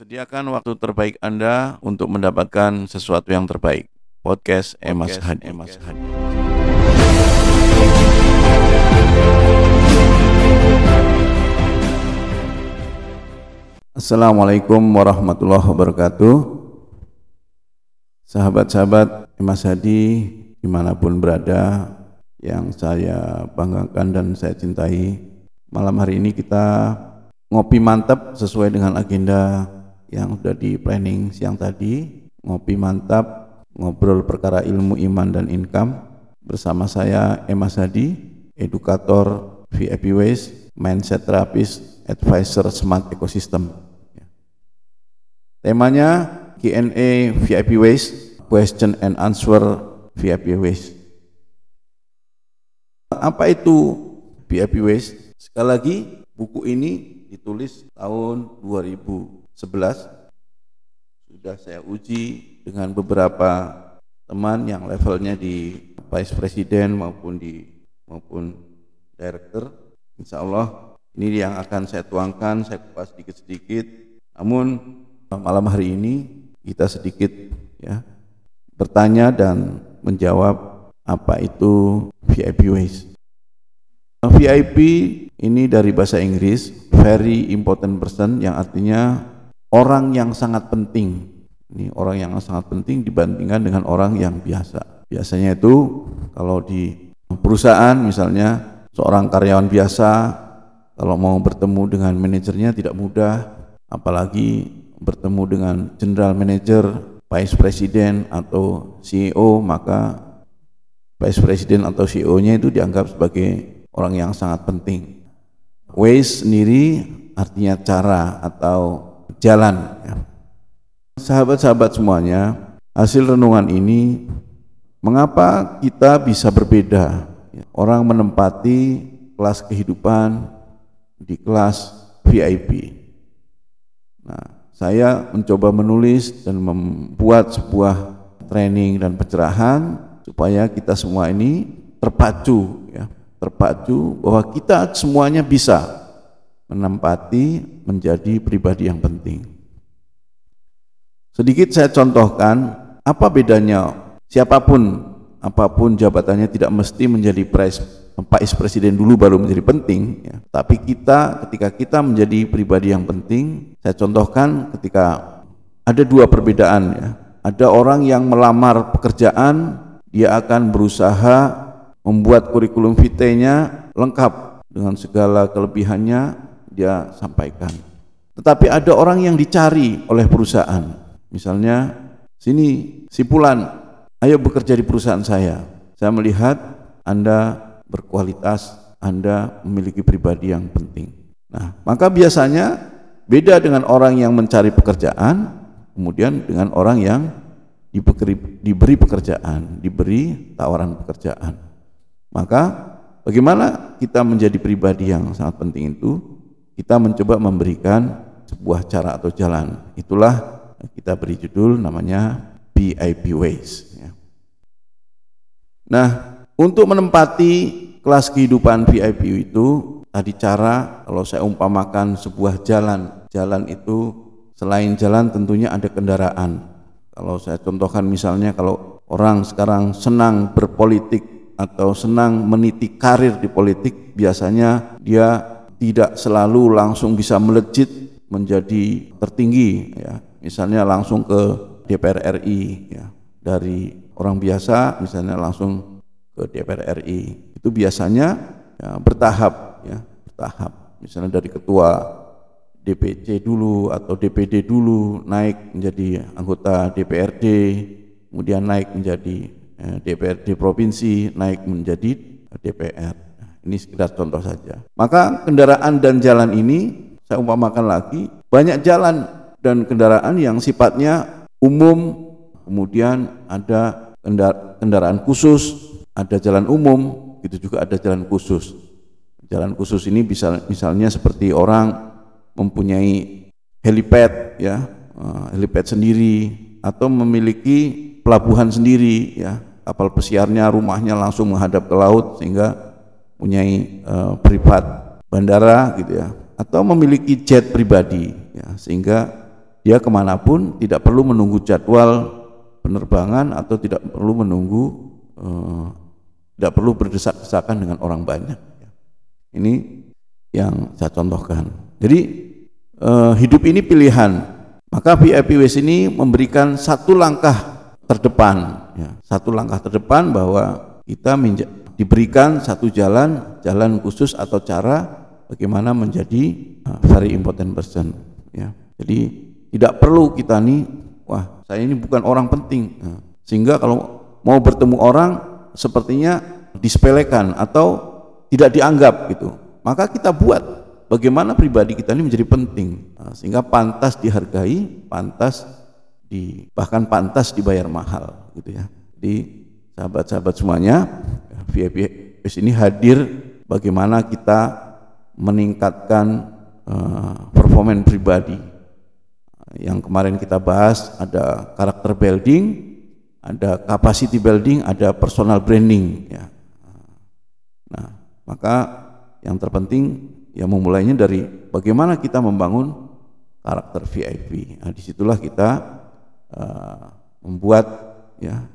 Sediakan waktu terbaik Anda untuk mendapatkan sesuatu yang terbaik. Podcast Emas Hadi. Assalamualaikum warahmatullahi wabarakatuh. Sahabat-sahabat Emas Hadi dimanapun berada, yang saya banggakan dan saya cintai, malam hari ini kita ngopi mantap sesuai dengan agenda yang sudah di planning siang tadi. Ngopi mantap, ngobrol perkara ilmu, iman, dan income bersama saya Emas Hadi, edukator VIP Ways, mindset therapist, advisor smart ecosystem. Temanya Q&A VIP Ways, question and answer VIP Ways. Apa itu VIP Ways? Sekali lagi, buku ini ditulis tahun 2011. Sudah saya uji dengan beberapa teman yang levelnya di Vice President maupun Director. Insya Allah ini yang akan saya tuangkan, saya kupas sedikit-sedikit. Namun malam hari ini kita sedikit bertanya dan menjawab apa itu VIP Ways. VIP ini dari bahasa Inggris, very important person, yang artinya orang yang sangat penting. Ini orang yang sangat penting dibandingkan dengan orang yang biasa. Biasanya itu kalau di perusahaan misalnya seorang karyawan biasa kalau mau bertemu dengan manajernya tidak mudah, apalagi bertemu dengan general manager, vice president atau CEO, maka vice president atau CEO-nya itu dianggap sebagai orang yang sangat penting. Ways sendiri artinya cara atau jalan. Sahabat-sahabat semuanya, hasil renungan ini, mengapa kita bisa berbeda? Orang menempati kelas kehidupan di kelas VIP. Nah, saya mencoba menulis dan membuat sebuah training dan pencerahan supaya kita semua ini terpacu bahwa kita semuanya bisa menempati menjadi pribadi yang penting. Sedikit saya contohkan apa bedanya. Siapapun, apapun jabatannya, tidak mesti menjadi Vice Presiden dulu baru menjadi penting. Tapi ketika kita menjadi pribadi yang penting, saya contohkan ketika ada dua perbedaan. Ada orang yang melamar pekerjaan, dia akan berusaha membuat kurikulum vitae-nya lengkap dengan segala kelebihannya, dia sampaikan. Tetapi ada orang yang dicari oleh perusahaan. Misalnya, sini si Pulan, ayo bekerja di perusahaan saya. Saya melihat Anda berkualitas, Anda memiliki pribadi yang penting. Nah, maka biasanya beda dengan orang yang mencari pekerjaan, kemudian dengan orang yang diberi pekerjaan, diberi tawaran pekerjaan. Maka bagaimana kita menjadi pribadi yang sangat penting itu? Kita mencoba memberikan sebuah cara atau jalan. Itulah kita beri judul namanya VIP Ways. Nah, untuk menempati kelas kehidupan VIP itu, tadi cara, kalau saya umpamakan sebuah jalan. Jalan itu selain jalan tentunya ada kendaraan. Kalau saya contohkan misalnya kalau orang sekarang senang berpolitik atau senang meniti karir di politik, biasanya dia tidak selalu langsung bisa melejit menjadi tertinggi, misalnya langsung ke DPR RI, dari orang biasa misalnya langsung ke DPR RI. Itu biasanya bertahap, misalnya dari ketua DPC dulu atau DPD dulu, naik menjadi anggota DPRD, kemudian naik menjadi DPRD provinsi, naik menjadi DPR. Ini sekedar contoh saja. Maka kendaraan dan jalan ini, saya umpamakan lagi, banyak jalan dan kendaraan yang sifatnya umum, kemudian ada kendaraan khusus, ada jalan umum, itu juga ada jalan khusus. Jalan khusus ini bisa misalnya seperti orang mempunyai helipad, helipad sendiri, atau memiliki pelabuhan sendiri, kapal pesiarnya, rumahnya langsung menghadap ke laut sehingga mempunyai privat bandara, atau memiliki jet pribadi, sehingga dia kemanapun tidak perlu menunggu jadwal penerbangan atau tidak perlu menunggu, tidak perlu berdesak-desakan dengan orang banyak. Ini yang saya contohkan. Jadi hidup ini pilihan. Maka VIP Ways ini memberikan satu langkah terdepan, ya, satu langkah terdepan bahwa kita diberikan satu jalan khusus atau cara bagaimana menjadi very important person. Ya. Jadi tidak perlu kita nih, wah saya ini bukan orang penting, nah, sehingga kalau mau bertemu orang sepertinya disepelekan atau tidak dianggap gitu. Maka kita buat bagaimana pribadi kita ini menjadi penting, nah, sehingga pantas dihargai, bahkan pantas dibayar mahal gitu ya. Jadi sahabat-sahabat semuanya, VIP Ways ini hadir bagaimana kita meningkatkan performan pribadi. Yang kemarin kita bahas ada karakter building, ada capacity building, ada personal branding ya. Nah, maka yang terpenting ya memulainya dari bagaimana kita membangun karakter VIP. Nah, disitulah kita membuat ya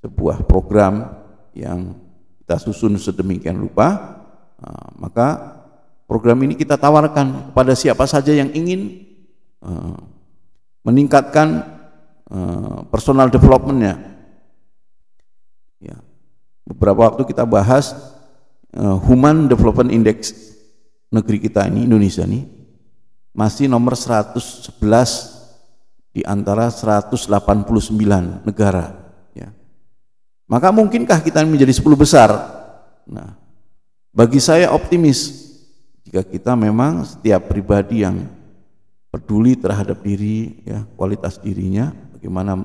sebuah program yang kita susun sedemikian rupa. Maka program ini kita tawarkan kepada siapa saja yang ingin meningkatkan personal development-nya. Ya. Beberapa waktu kita bahas Human Development Index negeri kita ini, Indonesia ini, masih nomor 111 di antara 189 negara. Ya. Maka mungkinkah kita menjadi 10 besar? Nah, bagi saya optimis jika kita memang setiap pribadi yang peduli terhadap diri, ya, kualitas dirinya, bagaimana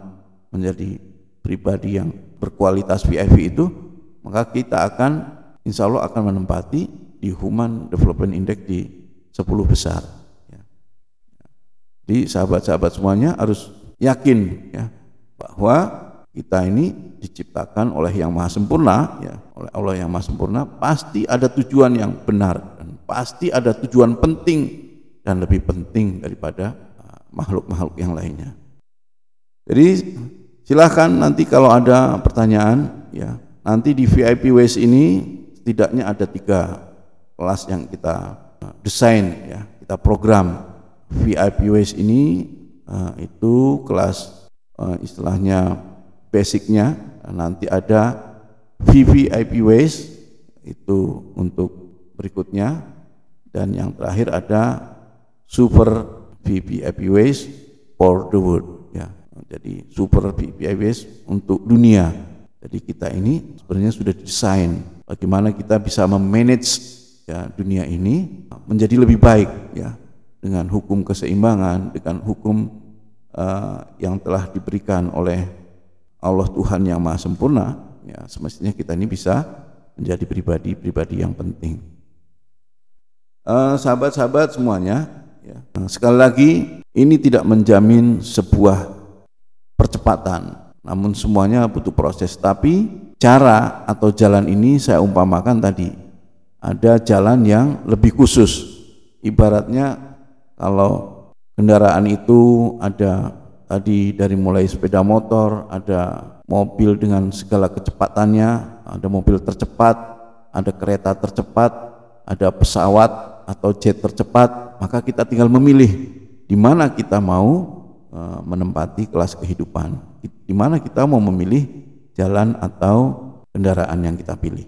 menjadi pribadi yang berkualitas VIP itu, maka kita akan insya Allah akan menempati di Human Development Index di 10 besar. Ya. Jadi sahabat-sahabat semuanya harus yakin ya, bahwa kita ini diciptakan oleh yang maha sempurna, ya, oleh Allah yang maha sempurna, pasti ada tujuan yang benar, dan pasti ada tujuan penting dan lebih penting daripada makhluk-makhluk yang lainnya. Jadi silakan nanti kalau ada pertanyaan ya, nanti di VIP Ways ini setidaknya ada 3 kelas yang kita desain ya, kita program. VIP Ways ini itu kelas istilahnya basicnya, nanti ada VVIP Ways itu untuk berikutnya, dan yang terakhir ada Super VVIP Ways for the world ya. Jadi Super VVIP Ways untuk dunia. Jadi kita ini sebenarnya sudah desain bagaimana kita bisa memanage ya, dunia ini menjadi lebih baik ya, dengan hukum keseimbangan, dengan hukum yang telah diberikan oleh Allah Tuhan yang maha sempurna ya, semestinya kita ini bisa menjadi pribadi-pribadi yang penting. Sahabat-sahabat semuanya, ya. Sekali lagi ini tidak menjamin sebuah percepatan, namun semuanya butuh proses, tapi cara atau jalan ini saya umpamakan tadi ada jalan yang lebih khusus. Ibaratnya kalau kendaraan itu ada tadi dari mulai sepeda motor, ada mobil dengan segala kecepatannya, ada mobil tercepat, ada kereta tercepat, ada pesawat atau jet tercepat, maka kita tinggal memilih di mana kita mau menempati kelas kehidupan, di mana kita mau memilih jalan atau kendaraan yang kita pilih.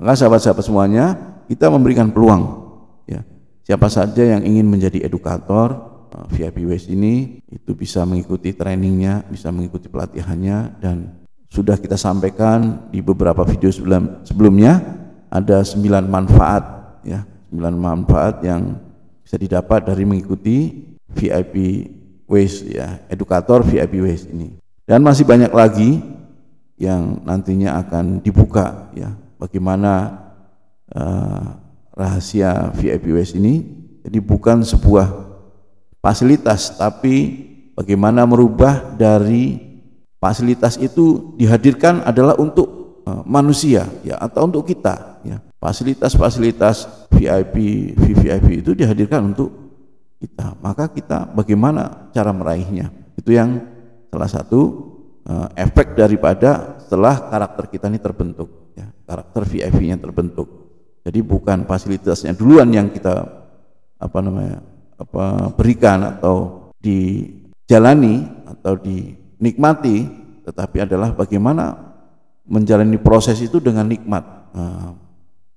Maka sahabat-sahabat semuanya, kita memberikan peluang ya. Siapa saja yang ingin menjadi edukator VIP Ways ini itu bisa mengikuti trainingnya, bisa mengikuti pelatihannya, dan sudah kita sampaikan di beberapa video sebelumnya ada 9 manfaat ya, 9 manfaat yang bisa didapat dari mengikuti VIP Ways ya, edukator VIP Ways ini. Dan masih banyak lagi yang nantinya akan dibuka ya, bagaimana rahasia VIP Ways ini. Jadi bukan sebuah fasilitas, tapi bagaimana merubah dari fasilitas itu dihadirkan adalah untuk manusia ya, atau untuk kita ya. Fasilitas-fasilitas VIP, VVIP itu dihadirkan untuk kita. Maka kita bagaimana cara meraihnya? Itu yang salah satu efek daripada setelah karakter kita ini terbentuk, ya, karakter VIP-nya terbentuk. Jadi bukan fasilitasnya duluan yang kita berikan atau dijalani atau dinikmati, tetapi adalah bagaimana menjalani proses itu dengan nikmat,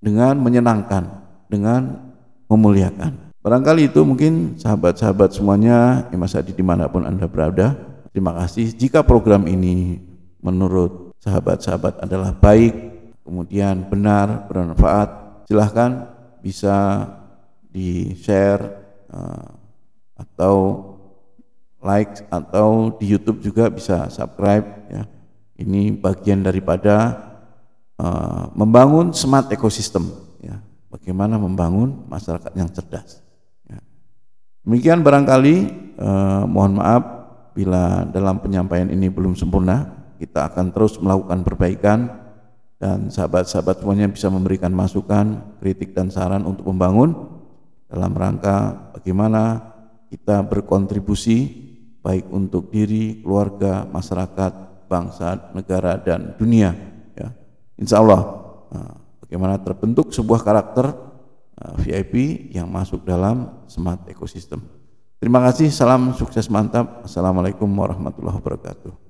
dengan menyenangkan, dengan memuliakan. Barangkali itu mungkin sahabat-sahabat semuanya, Mas Hadi dimanapun Anda berada, terima kasih jika program ini menurut sahabat-sahabat adalah baik, kemudian benar, bermanfaat. Silahkan bisa di-share atau like, atau di YouTube juga bisa subscribe, ya. Ini bagian daripada membangun smart ecosystem, ya. Bagaimana membangun masyarakat yang cerdas, ya. Demikian barangkali, mohon maaf bila dalam penyampaian ini belum sempurna. Kita akan terus melakukan perbaikan, dan sahabat-sahabat semuanya bisa memberikan masukan, kritik dan saran untuk membangun dalam rangka bagaimana kita berkontribusi baik untuk diri, keluarga, masyarakat, bangsa, negara, dan dunia, ya. Insya Allah, bagaimana terbentuk sebuah karakter VIP yang masuk dalam smart ecosystem. Terima kasih, salam sukses mantap. Assalamualaikum warahmatullahi wabarakatuh.